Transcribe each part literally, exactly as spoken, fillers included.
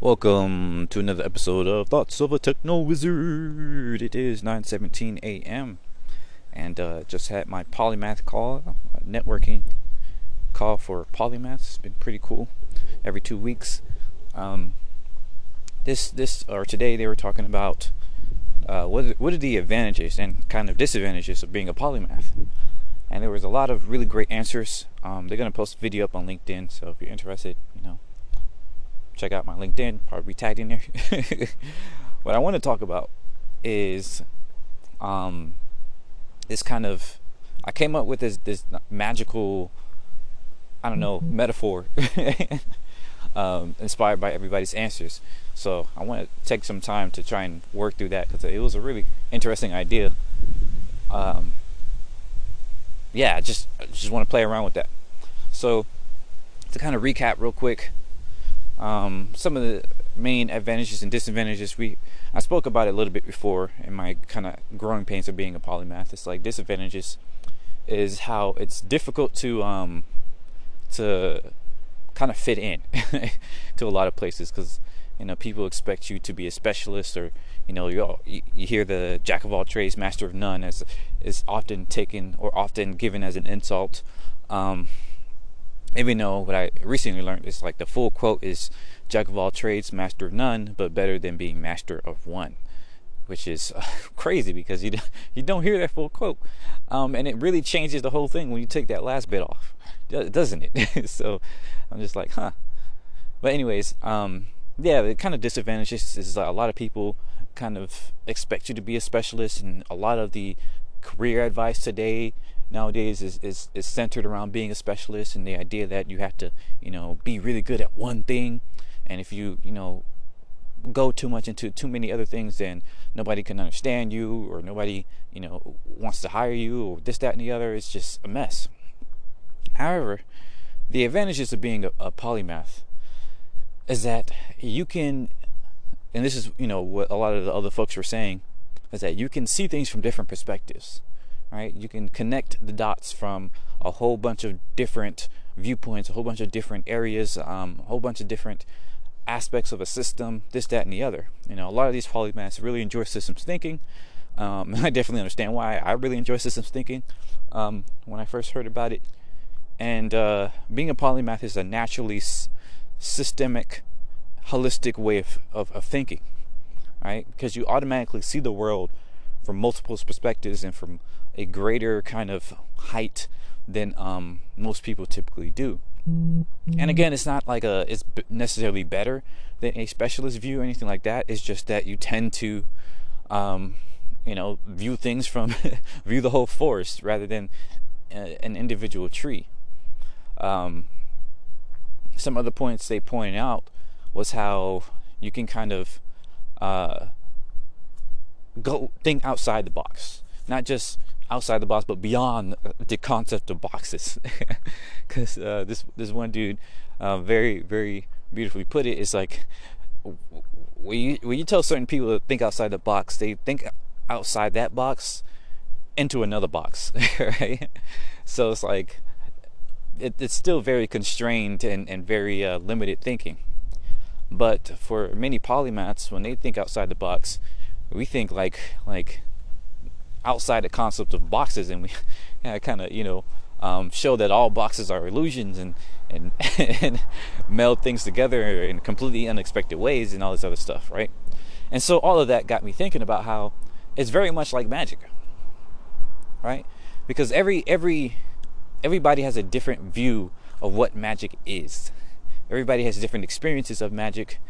Welcome to another episode of Thoughts of a Techno Wizard. It is nine seventeen a m and uh, just had my polymath call, a networking call for polymaths. It's been pretty cool. Every two weeks, um, this this or today they were talking about uh, what what are the advantages and kind of disadvantages of being a polymath, and there was a lot of really great answers. Um, they're gonna post a video up on LinkedIn, so if you're interested, you know. Check out my LinkedIn, probably tagged in there. What I want to talk about is um, this kind of, I came up with this, this magical, I don't know, mm-hmm. metaphor um, inspired by everybody's answers. So I want to take some time to try and work through that because it was a really interesting idea. Um, yeah, I just, I just want to play around with that. So to kind of recap real quick, Um, some of the main advantages and disadvantages, we I spoke about it a little bit before in my kind of growing pains of being a polymath. It's like disadvantages is how it's difficult to um, to kind of fit in to a lot of places because you know people expect you to be a specialist or you know you all, you hear the jack of all trades, master of none as is often taken or often given as an insult. Um, Even though what I recently learned is like the full quote is jack of all trades, master of none, but better than being master of one, which is uh, crazy because you you don't hear that full quote, um, and it really changes the whole thing when you take that last bit off, doesn't it? So I'm just like, huh. But anyways, um, yeah, the kind of disadvantages is a lot of people kind of expect you to be a specialist, and a lot of the career advice today. Nowadays is, is is centered around being a specialist and the idea that you have to you know be really good at one thing, and if you you know go too much into too many other things, then nobody can understand you or nobody you know wants to hire you or this, that, and the other. It's just a mess. However, the advantages of being a, a polymath is that you can, and this is you know what a lot of the other folks were saying, is that you can see things from different perspectives. Right, you can connect the dots from a whole bunch of different viewpoints, a whole bunch of different areas, um, a whole bunch of different aspects of a system, this, that, and the other. You know, a lot of these polymaths really enjoy systems thinking. Um, and I definitely understand why. I really enjoy systems thinking um, when I first heard about it. And uh, being a polymath is a naturally s- systemic, holistic way of, of, of thinking, right? Because you automatically see the world from multiple perspectives and from a greater kind of height than um, most people typically do. And again, it's not like a it's necessarily better than a specialist view or anything like that. It's just that you tend to, um, you know, view things from view the whole forest rather than a, an individual tree. Um, some other points they pointed out was how you can kind of. Uh, Go think outside the box, not just outside the box, but beyond the concept of boxes. Because uh, this this one dude, uh, very very beautifully put it. It's like when you when you tell certain people to think outside the box, they think outside that box into another box, right? So it's like it, it's still very constrained and and very uh, limited thinking. But for many polymaths, when they think outside the box. We think like like outside the concept of boxes, and we kind of you know um, show that all boxes are illusions, and and, and meld things together in completely unexpected ways, and all this other stuff, right? And so all of that got me thinking about how it's very much like magic, right? Because every every everybody has a different view of what magic is. Everybody has different experiences of magic,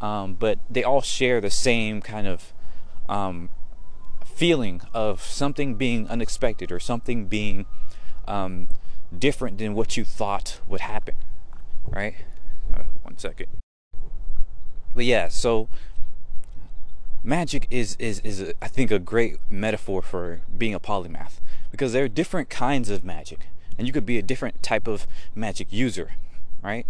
um, but they all share the same kind of Um, feeling of something being unexpected or something being um, different than what you thought would happen, right? Uh, one second. But yeah, so magic is is is a, I think a great metaphor for being a polymath because there are different kinds of magic, and you could be a different type of magic user, right?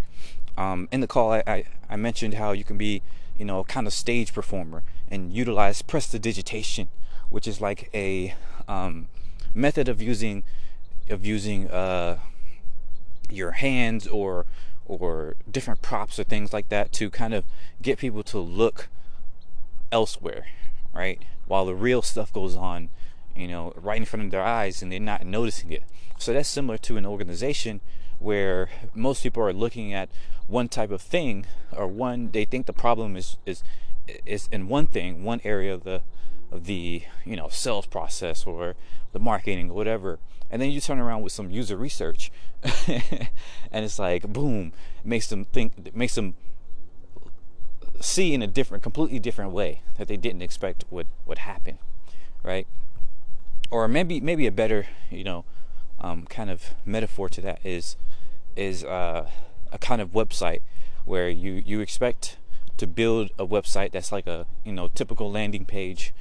Um, in the call, I, I I mentioned how you can be. You know, kind of stage performer and utilize prestidigitation, which is like a um, method of using of using uh, your hands or or different props or things like that to kind of get people to look elsewhere, right? While the real stuff goes on, you know, right in front of their eyes, and they're not noticing it. So that's similar to an organization where most people are looking at one type of thing, or one, they think the problem is is is in one thing, one area of the of the you know sales process or the marketing or whatever, and then you turn around with some user research, and it's like boom, it makes them think, it makes them see in a different, completely different way that they didn't expect would would happen, right? Or maybe maybe a better you know um, kind of metaphor to that is is uh, a kind of website where you you expect to build a website that's like a you know typical landing page,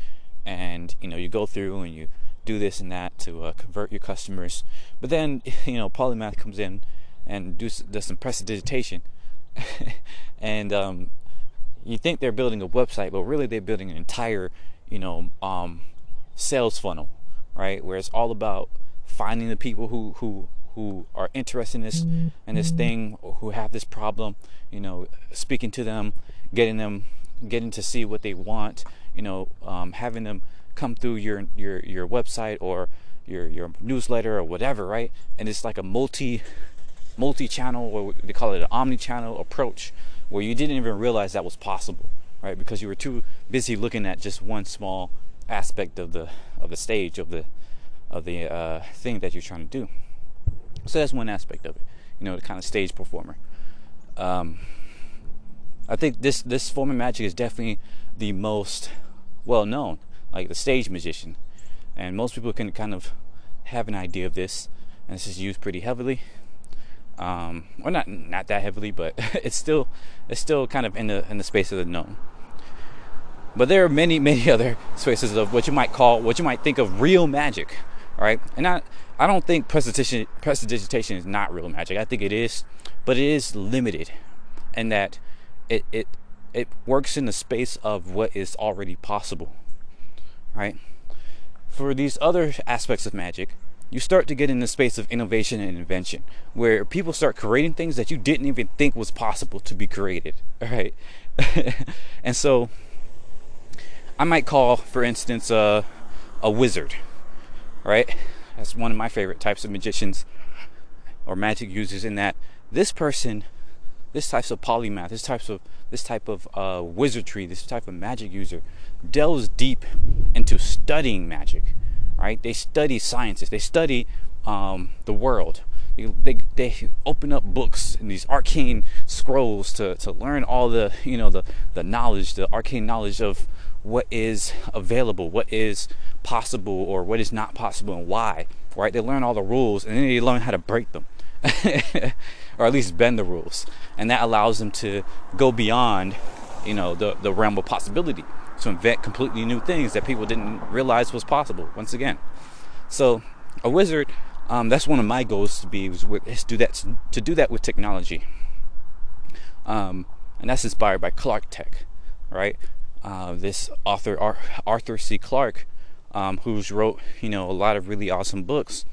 and you know you go through and you do this and that to uh, convert your customers, but then you know Polymath comes in and do, does some prestidigitation, and um, you think they're building a website, but really they're building an entire you know um, sales funnel, right? Where it's all about finding the people who who who are interested in this mm-hmm. in this thing, or who have this problem, you know, speaking to them, getting them, getting to see what they want, you know, um, having them come through your your your website or your your newsletter or whatever, right? And it's like a multi multi channel, or they call it an omni channel approach, where you didn't even realize that was possible, right? Because you were too busy looking at just one small aspect of the of the stage of the of the uh, thing that you're trying to do. So that's one aspect of it, you know, the kind of stage performer. Um, I think this this form of magic is definitely the most well known, like the stage magician, and most people can kind of have an idea of this, and this is used pretty heavily, um, or not not that heavily, but it's still it's still kind of in the in the space of the known. But there are many, many other spaces of what you might call, what you might think of real magic, all right? And I, I don't think prestidigitation, prestidigitation is not real magic. I think it is, but it is limited in that it it it works in the space of what is already possible, right? For these other aspects of magic, you start to get in the space of innovation and invention, where people start creating things that you didn't even think was possible to be created, all right? And so I might call, for instance, uh, a wizard, right? That's one of my favorite types of magicians or magic users, in that this person, this types of polymath, this types of this type of uh, wizardry, this type of magic user delves deep into studying magic, right? They study sciences, they study um, the world. They, they they open up books and these arcane scrolls to, to learn all the you know the the knowledge, the arcane knowledge of what is available, what is possible, or what is not possible, and why, right? They learn all the rules, and then they learn how to break them, or at least bend the rules, and that allows them to go beyond, you know, the the realm of possibility, to invent completely new things that people didn't realize was possible. Once again, so a wizard. Um, that's one of my goals to be is, with, is do that to do that with technology, um, and that's inspired by Clarke Tech, right? Uh, this author Ar- Arthur C. Clarke, um, who's wrote you know a lot of really awesome books,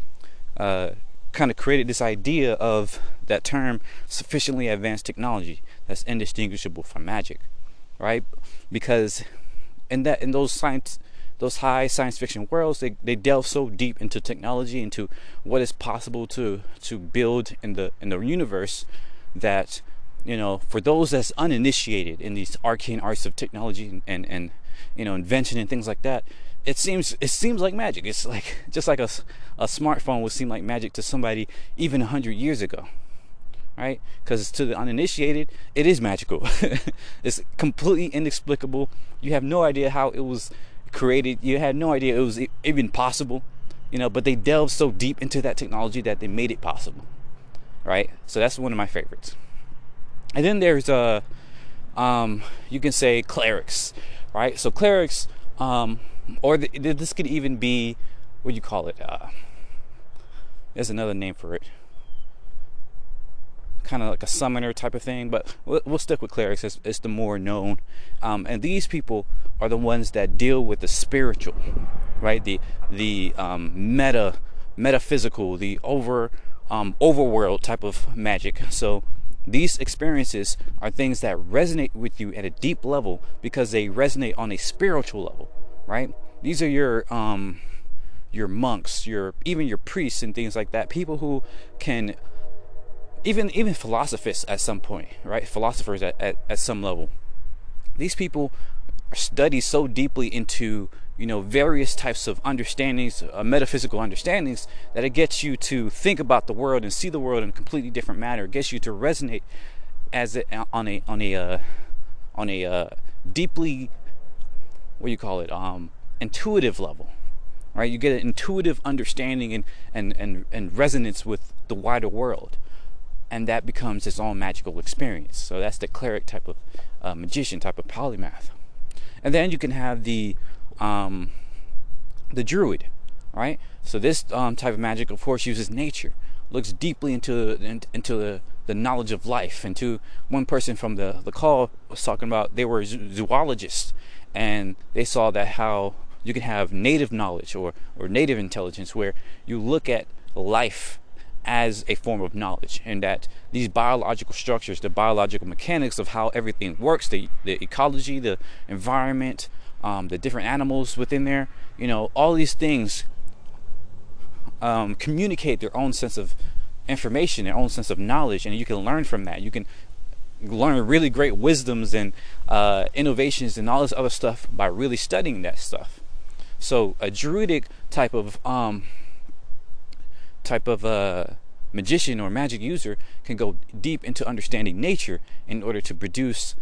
uh, kind of created this idea of that term sufficiently advanced technology that's indistinguishable from magic, right? Because in that in those science. Those high science fiction worlds, they, they delve so deep into technology, into what is possible to to build in the in the universe, that you know for those that's uninitiated in these arcane arts of technology and, and, and you know invention and things like that, it seems it seems like magic. It's like just like a a smartphone would seem like magic to somebody even a hundred years ago, right? Because to the uninitiated, it is magical. It's completely inexplicable. You have no idea how it was created. You had no idea it was even possible, you know but they delved so deep into that technology that they made it possible, right? So that's one of my favorites. And then there's uh um you can say clerics, right? So clerics, um or the, this could even be, what do you call it, uh there's another name for it, kind of like a summoner type of thing, but we'll stick with clerics. It's, it's the more known, um, and these people are the ones that deal with the spiritual, right? The the um, meta metaphysical, the over um, overworld type of magic. So These experiences are things that resonate with you at a deep level because they resonate on a spiritual level, right? These are your um, your monks, your even your priests and things like that. People who can, even even philosophers at some point, right? Philosophers at, at, at some level. These people study so deeply into, you know, various types of understandings, uh, metaphysical understandings, that it gets you to think about the world and see the world in a completely different manner. It gets you to resonate as a, on a on a uh, on a uh, deeply, what do you call it, um, intuitive level, right? You get an intuitive understanding and and and and resonance with the wider world, and that becomes its own magical experience. So that's the cleric type of uh, magician type of polymath, and then you can have the Um, the druid, right? So this um, type of magic, of course, uses nature, looks deeply into in, into the, the knowledge of life. And to one person from the the call was talking about, they were zoologists, and they saw that how you can have native knowledge or or native intelligence, where you look at life as a form of knowledge, and that these biological structures, the biological mechanics of how everything works, the the ecology, the environment, Um, the different animals within there, you know, all these things um, communicate their own sense of information, their own sense of knowledge, and you can learn from that. You can learn really great wisdoms and uh, innovations and all this other stuff by really studying that stuff. So a druidic type of um, type of uh, magician or magic user can go deep into understanding nature in order to produce,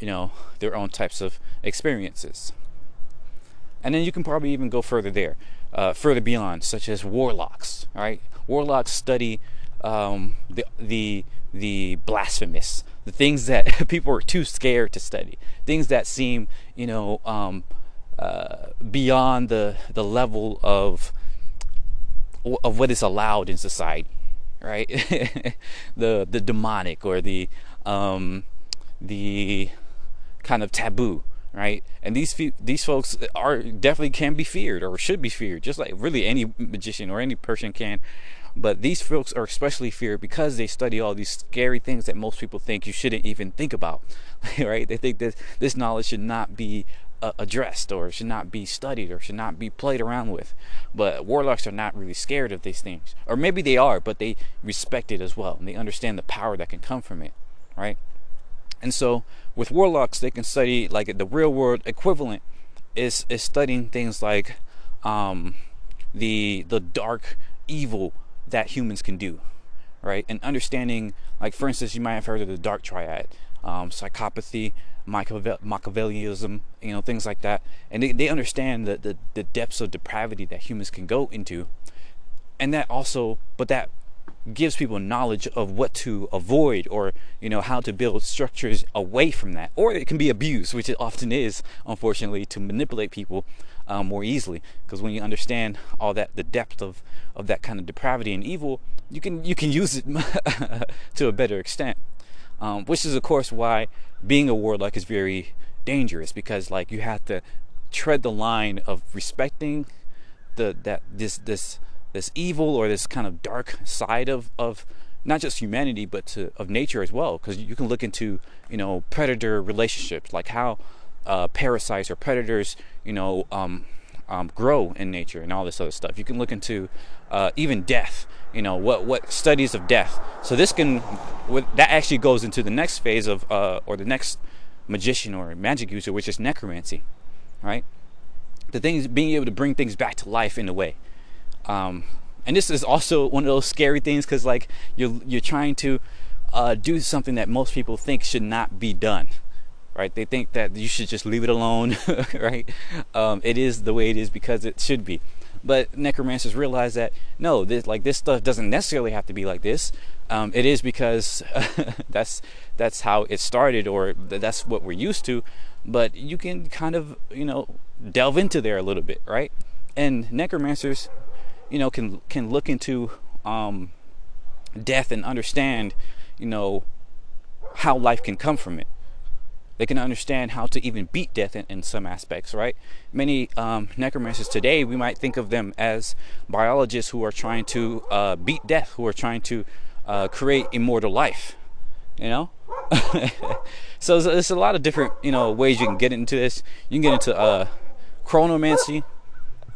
you know, their own types of experiences. And then you can probably even go further there, uh, further beyond, such as warlocks. Right? Warlocks study um, the the the blasphemous, the things that people are too scared to study, things that seem, you know, um, uh, beyond the the level of of what is allowed in society. Right? the the demonic or the um, the kind of taboo, right? And these fe- these folks are definitely can be feared or should be feared, just like really any magician or any person can. But these folks are especially feared because they study all these scary things that most people think you shouldn't even think about, right? They think that this knowledge should not be uh, addressed, or should not be studied, or should not be played around with. But warlocks are not really scared of these things, or maybe they are, but they respect it as well, and they understand the power that can come from it, right? And so with warlocks, they can study, like, the real world equivalent is is studying things like um, the the dark evil that humans can do, right? And understanding, like, for instance, you might have heard of the dark triad, um, psychopathy, Machiavel- Machiavellianism, you know, things like that. And they, they understand the, the, the depths of depravity that humans can go into. And that also, but that gives people knowledge of what to avoid, or, you know, how to build structures away from that. Or it can be abused, which it often is, unfortunately, to manipulate people um, more easily, because when you understand all that, the depth of of that kind of depravity and evil, you can you can use it to a better extent, um, which is, of course, why being a warlock is very dangerous, because, like, you have to tread the line of respecting the that this this this evil, or this kind of dark side of, of not just humanity, but to, of nature as well. Because you can look into, you know, predator relationships, like how uh, parasites or predators, you know, um, um, grow in nature and all this other stuff. You can look into uh, even death, you know, what, what studies of death. So this can, that actually goes into the next phase of, uh, or the next magician or magic user, which is necromancy, right? The things, being able to bring things back to life in a way. Um, and this is also one of those scary things, because, like, you're you're trying to uh, do something that most people think should not be done, right? They think that you should just leave it alone, right? Um, it is the way it is because it should be. But necromancers realize that no, this, like, this stuff doesn't necessarily have to be like this. Um, it is because that's that's how it started, or that's what we're used to. But you can kind of, you know, delve into there a little bit, right? And necromancers, you know, can can look into um, death and understand, you know, how life can come from it. They can understand how to even beat death in, in some aspects, right? Many um, necromancers today, we might think of them as biologists who are trying to uh, beat death, who are trying to uh, create immortal life. you know. So there's a lot of different, you know, ways you can get into this. You can get into uh, chronomancy.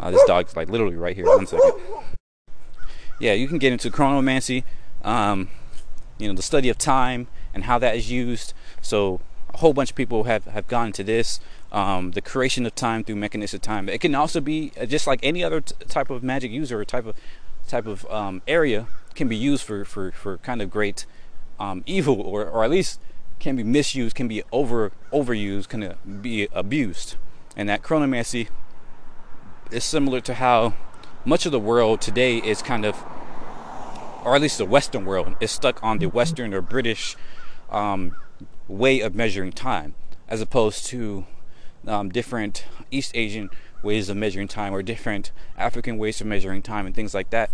Oh, this dog's like literally right here. One second. Yeah, you can get into chronomancy. Um, you know, the study of time and how that is used. So a whole bunch of people have, have gone into this. Um, the creation of time through mechanistic time. It can also be just like any other t type of magic user or type of type of um, area can be used for for, for kind of great um, evil, or or at least can be misused, can be over overused, can be abused. And that chronomancy is similar to how much of the world today is kind of, or at least the Western world, is stuck on the Western or British um, way of measuring time, as opposed to um, different East Asian ways of measuring time, or different African ways of measuring time and things like that.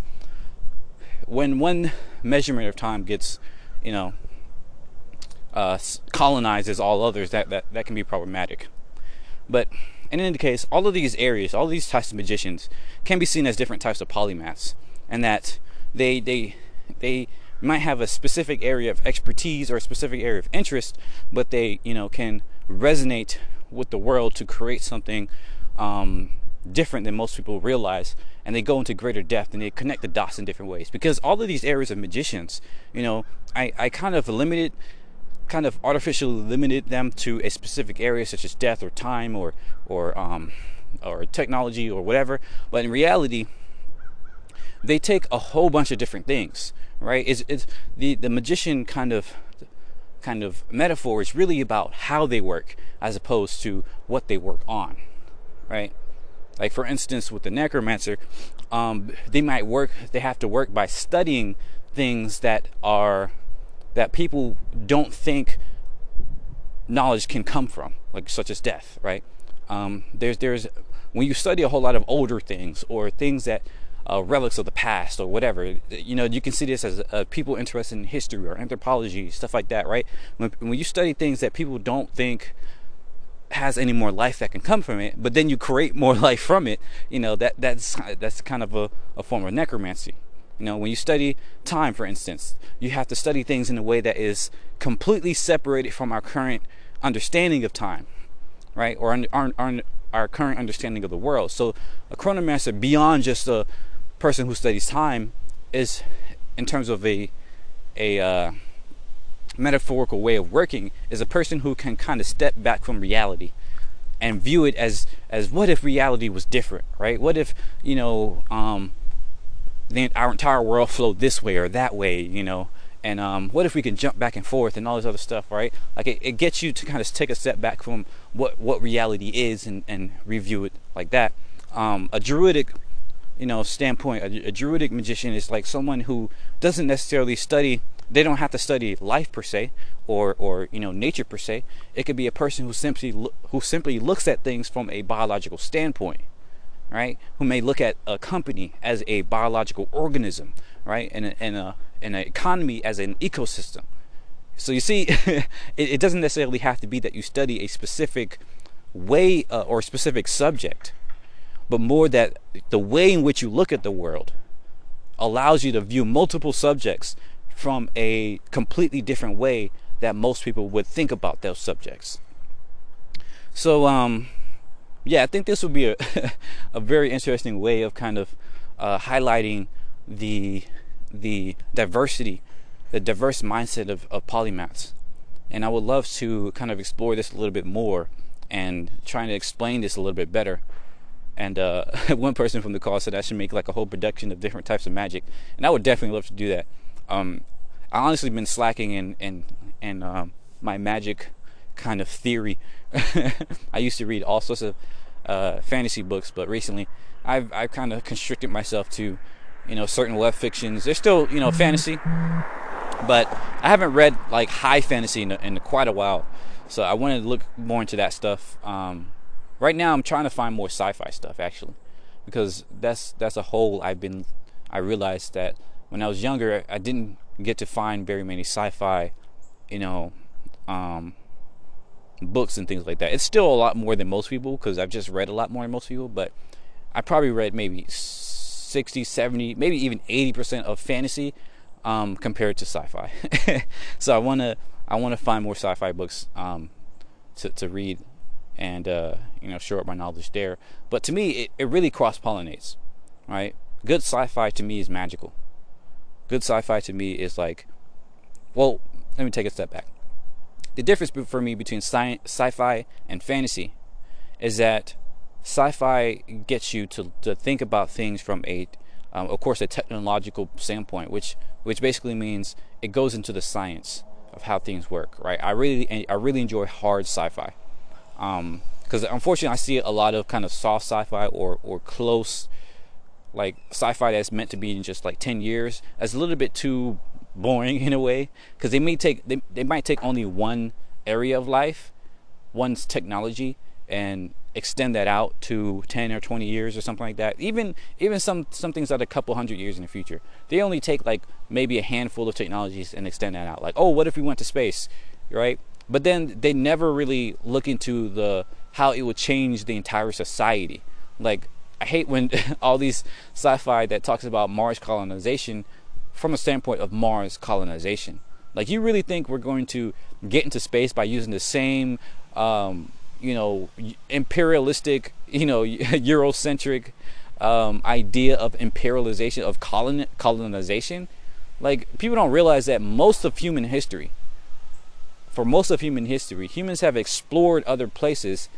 When one measurement of time gets, you know, uh, colonizes all others, that, that, that can be problematic. But in any case, all of these areas, all of these types of magicians can be seen as different types of polymaths, and that they they they might have a specific area of expertise or a specific area of interest, but they, you know, can resonate with the world to create something um, different than most people realize, and they go into greater depth and they connect the dots in different ways. Because all of these areas of magicians, you know, I, I kind of limited kind of artificially limited them to a specific area, such as death or time or or um or technology or whatever, but in reality they take a whole bunch of different things, right? It's, it's the the magician kind of kind of metaphor is really about how they work as opposed to what they work on, right? Like, for instance, with the necromancer, um they might work they have to work by studying things that are that people don't think knowledge can come from, like such as death, right? Um, there's, there's, when you study a whole lot of older things or things that uh, relics of the past or whatever, you know, you can see this as uh, people interested in history or anthropology, stuff like that, right? When, when you study things that people don't think has any more life that can come from it, but then you create more life from it, you know, that that's that's kind of a, a form of necromancy. You know, when you study time, for instance, you have to study things in a way that is completely separated from our current understanding of time, right? Or our, our, our current understanding of the world. So a chronomancer, beyond just a person who studies time, is, in terms of a, a uh, metaphorical way of working, is a person who can kind of step back from reality and view it as, as what if reality was different, right? What if, you know... Um, Then our entire world flowed this way or that way, you know, and um, what if we could jump back and forth and all this other stuff, right? Like it, it gets you to kind of take a step back from what what reality is and, and review it like that. Um, a druidic, you know, standpoint, a, a druidic magician is like someone who doesn't necessarily study. They don't have to study life per se, or or you know, nature per se. It could be a person who simply lo- who simply looks at things from a biological standpoint, right? Who may look at a company as a biological organism, right? And a, and a and an economy as an ecosystem. So you see, it, it doesn't necessarily have to be that you study a specific way uh, or specific subject, but more that the way in which you look at the world allows you to view multiple subjects from a completely different way that most people would think about those subjects. So um yeah, I think this would be a, a very interesting way of kind of uh, highlighting the the diversity, the diverse mindset of, of polymaths. And I would love to kind of explore this a little bit more and trying to explain this a little bit better. And uh, one person from the call said I should make like a whole production of different types of magic. And I would definitely love to do that. Um, I honestly been slacking in, in, in um, my magic kind of theory. I used to read all sorts of uh, fantasy books, but recently I've, I've kind of constricted myself to, you know, certain web fictions. They're still, you know, fantasy, but I haven't read like high fantasy in, in quite a while, so I wanted to look more into that stuff. Um, right now I'm trying to find more sci-fi stuff, actually, because that's that's a hole I've been I realized that when I was younger I didn't get to find very many sci-fi, you know, um books and things like that. It's still a lot more than most people, because I've just read a lot more than most people, but I probably read maybe sixty, seventy, maybe even eighty percent of fantasy um, compared to sci-fi. So I want to I want to find more sci-fi books um, to, to read and, uh, you know, shore up my knowledge there. But to me, it, it really cross-pollinates, right? Good sci-fi to me is magical. Good sci-fi to me is like, well, let me take a step back. The difference for me between sci- sci-fi and fantasy is that sci-fi gets you to, to think about things from a, um, of course, a technological standpoint, which which basically means it goes into the science of how things work, right? I really I really enjoy hard sci-fi, um, because unfortunately I see a lot of kind of soft sci-fi or or close, like sci-fi that's meant to be in just like ten years. That's a little bit too boring in a way, because they may take they they might take only one area of life, one's technology, and extend that out to ten or twenty years or something like that. Even even some some things that are a couple hundred years in the future, they only take like maybe a handful of technologies and extend that out. Like, oh, what if we went to space, right? But then they never really look into the how it would change the entire society. Like, I hate when all these sci-fi that talks about Mars colonization from a standpoint of Mars colonization. Like, you really think we're going to get into space by using the same um, you know, imperialistic, you know, Eurocentric um, idea of imperialization, of colon- colonization? Like, people don't realize that most of human history, for most of human history, humans have explored other places,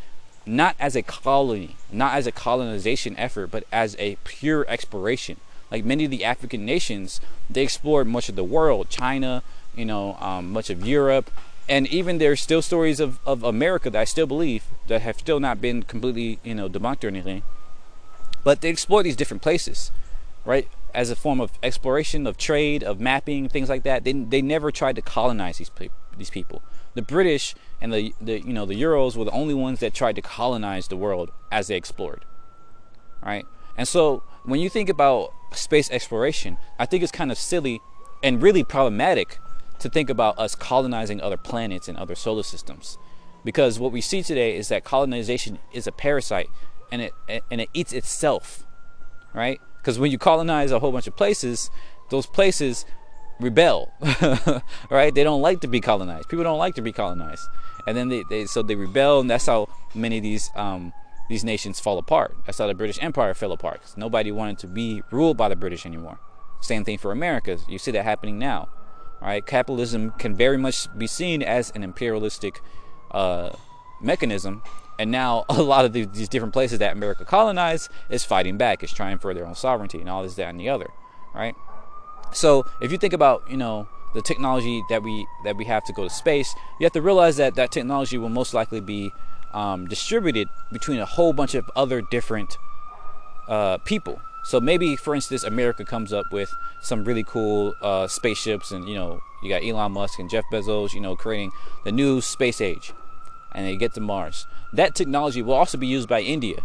not as a colony, not as a colonization effort, but as a pure exploration. Like, many of the African nations, they explored much of the world, China, you know, um, much of Europe, and even there's still stories of, of America that I still believe that have still not been completely, you know, debunked or anything. But they explore these different places, right? As a form of exploration, of trade, of mapping, things like that. They they never tried to colonize these people. These people, the British and the, the you know the Euros were the only ones that tried to colonize the world as they explored, right? And so when you think about space exploration, I think it's kind of silly and really problematic to think about us colonizing other planets and other solar systems, because what we see today is that colonization is a parasite, and it and it eats itself, right? Because when you colonize a whole bunch of places, those places rebel, right? They don't like to be colonized. People don't like to be colonized, and then they, they so they rebel, and that's how many of these um these nations fall apart. That's how the British Empire fell apart, because nobody wanted to be ruled by the British anymore. Same thing for America. You see that happening now, right? Capitalism can very much be seen as an imperialistic uh, mechanism, and now a lot of the, these different places that America colonized is fighting back. It's trying for their own sovereignty and all this, that, and the other, right? So if you think about, you know, the technology that we that we have to go to space, you have to realize that that technology will most likely be Um, distributed between a whole bunch of other different uh, people. So maybe, for instance, America comes up with some really cool uh, spaceships, and you know, you got Elon Musk and Jeff Bezos, you know, creating the new space age, and they get to Mars. That technology will also be used by India,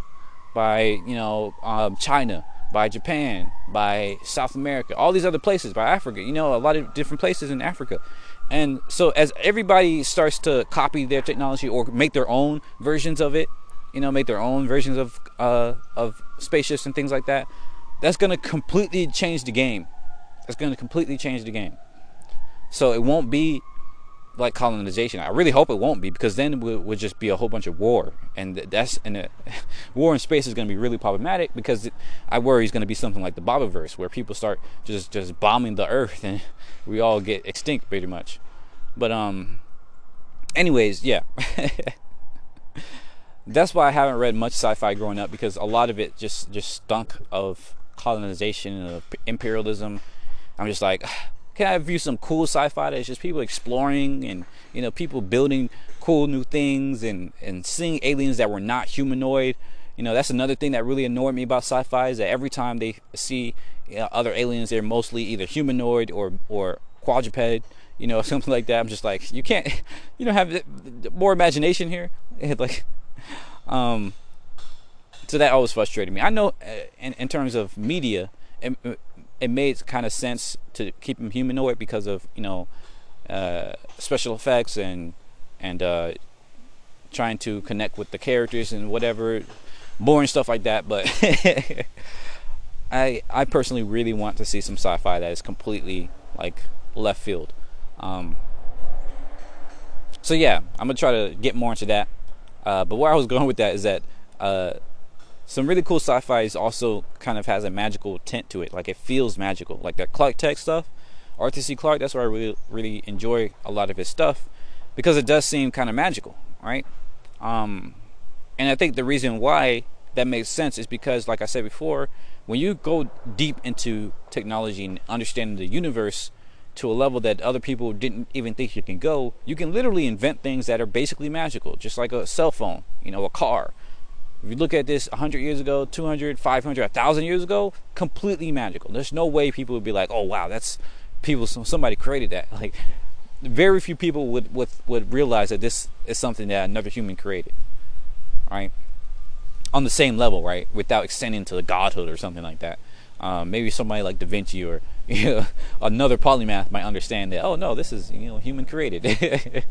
by you know um, China, by Japan, by South America, all these other places, by Africa. You know, a lot of different places in Africa. And so as everybody starts to copy their technology or make their own versions of it, you know, make their own versions of uh, of spaceships and things like that, that's going to completely change the game. That's going to completely change the game. So it won't be like colonization. I really hope it won't be, because then it would just be a whole bunch of war. And that's and a, war in space is going to be really problematic, because I worry it's going to be something like the Bobiverse, where people start just, just bombing the Earth and we all get extinct pretty much. But um anyways, yeah. That's why I haven't read much sci-fi growing up, because a lot of it just just stunk of colonization and of imperialism. I'm just like, can I view some cool sci-fi that's just people exploring and you know people building cool new things and and seeing aliens that were not humanoid. You know, that's another thing that really annoyed me about sci-fi, is that every time they see you know, other aliens, they're mostly either humanoid or or quadruped, you know, something like that. I'm just like, you can't, you don't have more imagination here. Like, um, so that always frustrated me. I know in, in terms of media, it, it made kind of sense to keep them humanoid because of, you know, uh, special effects and, and, uh, trying to connect with the characters and whatever, boring stuff like that. But I, I personally really want to see some sci-fi that is completely like left field. Um, So yeah, I'm gonna try to get more into that. Uh, but where I was going with that is that uh, some really cool sci-fi is also kind of has a magical tint to it. Like it feels magical, like that Clarke Tech stuff, Arthur C. Clarke. That's where I really, really enjoy a lot of his stuff, because it does seem kind of magical, right? Um, and I think the reason why that makes sense is because, like I said before, when you go deep into technology and understanding the universe to a level that other people didn't even think you can go, you can literally invent things that are basically magical, just like a cell phone, you know, a car. If you look at this one hundred years ago, two hundred, five hundred, one thousand years ago, completely magical. There's no way people would be like, oh wow, that's people, somebody created that. Like, very few people would, would, would realize that this is something that another human created, right? On the same level, right? Without extending to the godhood or something like that. Um, maybe somebody like Da Vinci or, you know, another polymath might understand that, oh no, this is, you know, human created.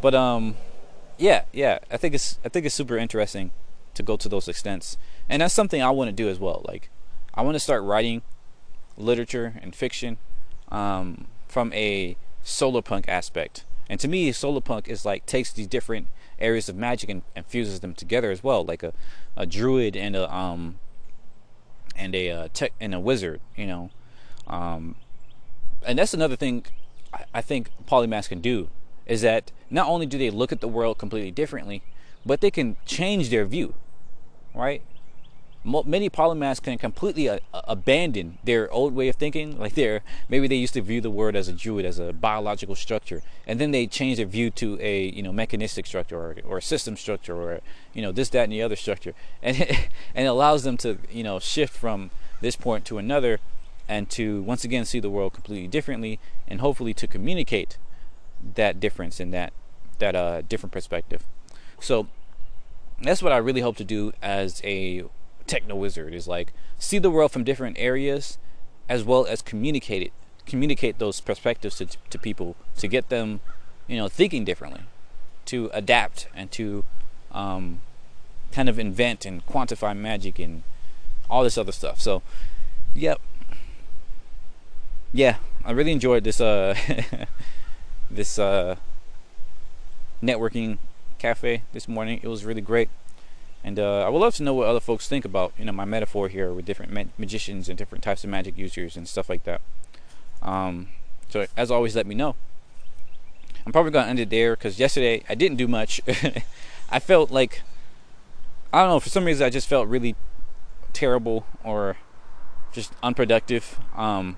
But um, yeah, yeah, I think it's I think it's super interesting to go to those extents, and that's something I want to do as well. Like, I want to start writing literature and fiction um, from a solarpunk aspect. And to me, solarpunk is like takes these different areas of magic and, and fuses them together as well, like a, a druid and a um and a uh, tech and a wizard, you know. Um, and that's another thing I, I think polymaths can do, is that not only do they look at the world completely differently, but they can change their view, right? Mo many polymaths can completely uh, abandon their old way of thinking. Like, they're maybe they used to view the world as a druid, as a biological structure, and then they change their view to a, you know, mechanistic structure, or, or a system structure, or, you know, this, that, and the other structure, and it, and it allows them to, you know, shift from this point to another, and to once again see the world completely differently, and hopefully to communicate that difference in that that uh, different perspective. So that's what I really hope to do as a techno wizard, is like see the world from different areas, as well as communicate it, communicate those perspectives to, to people, to get them, you know, thinking differently, to adapt, and to um, kind of invent and quantify magic and all this other stuff. So yep, yeah, I really enjoyed this uh this uh networking cafe this morning. It was really great. And uh, I would love to know what other folks think about, you know, my metaphor here with different ma magicians and different types of magic users and stuff like that. Um, so as always, let me know. I'm probably going to end it there, because yesterday I didn't do much. I felt like, I don't know, for some reason I just felt really terrible or just unproductive. Um,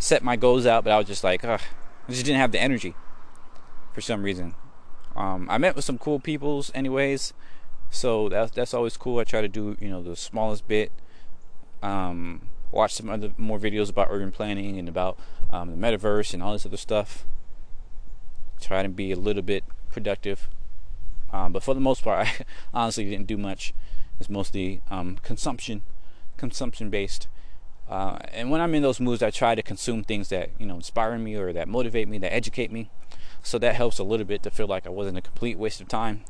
set my goals out, but I was just like, ugh, I just didn't have the energy for some reason. Um, I met with some cool peoples anyways, so that's, that's always cool. I try to do, you know, the smallest bit. Um, watch some other more videos about urban planning and about um, the metaverse and all this other stuff. Try to be a little bit productive. Um, but for the most part, I honestly didn't do much. It's mostly um, consumption, consumption based. Uh, and when I'm in those moods, I try to consume things that, you know, inspire me, or that motivate me, that educate me. So that helps a little bit to feel like I wasn't a complete waste of time.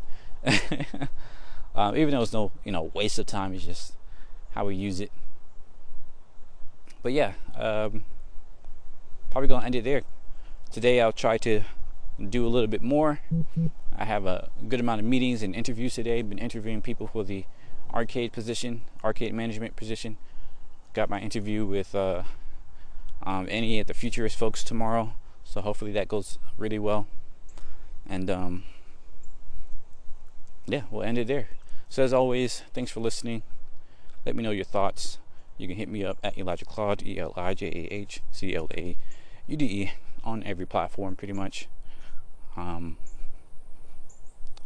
um, even though it's no, you know, waste of time, it's just how we use it. But yeah, um, probably gonna end it there. Today I'll try to do a little bit more. I have a good amount of meetings and interviews today. Been interviewing people for the arcade position, arcade management position. Got my interview with uh, um, any of the Futurist folks tomorrow. So hopefully that goes really well. And um, yeah, we'll end it there. So as always, thanks for listening. Let me know your thoughts. You can hit me up at Elijah Claude, E L I J A H C L A U D E, on every platform pretty much. Um,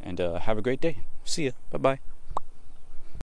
and uh, have a great day. See ya. Bye-bye.